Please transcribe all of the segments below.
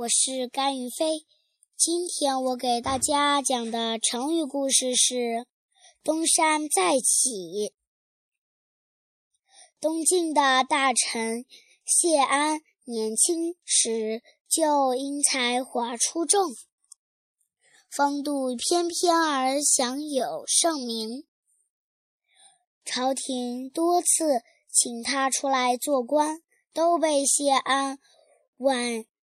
我是甘云飞。今天我给大家讲的成语故事是东山再起。东晋的大臣谢安年轻时就因才华出众，风度翩翩而享有盛名。朝廷多次请他出来做官，都被谢安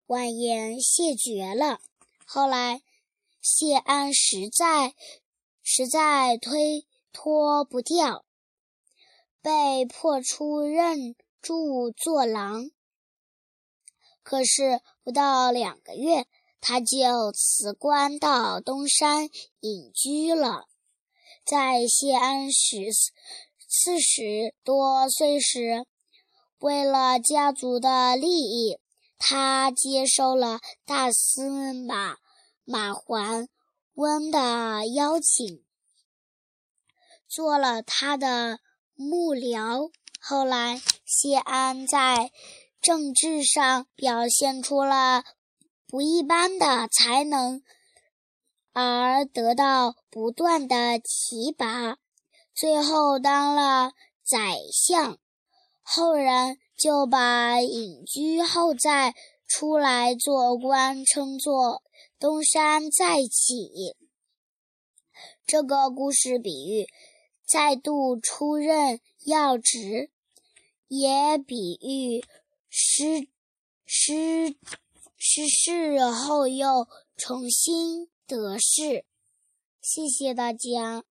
婉言谢绝了。后来谢安实在推脱不掉，被迫出任著作郎。可是不到2个月，他就辞官到东山隐居了。在谢安40多岁时，为了家族的利益，他接受了大司马马桓温的邀请，做了他的幕僚。后来谢安在政治上表现出了不一般的才能，而得到不断的提拔，最后当了宰相。后人就把隐居后再出来做官称作东山再起。这个故事比喻再度出任要职，也比喻失势后又重新得势。谢谢大家。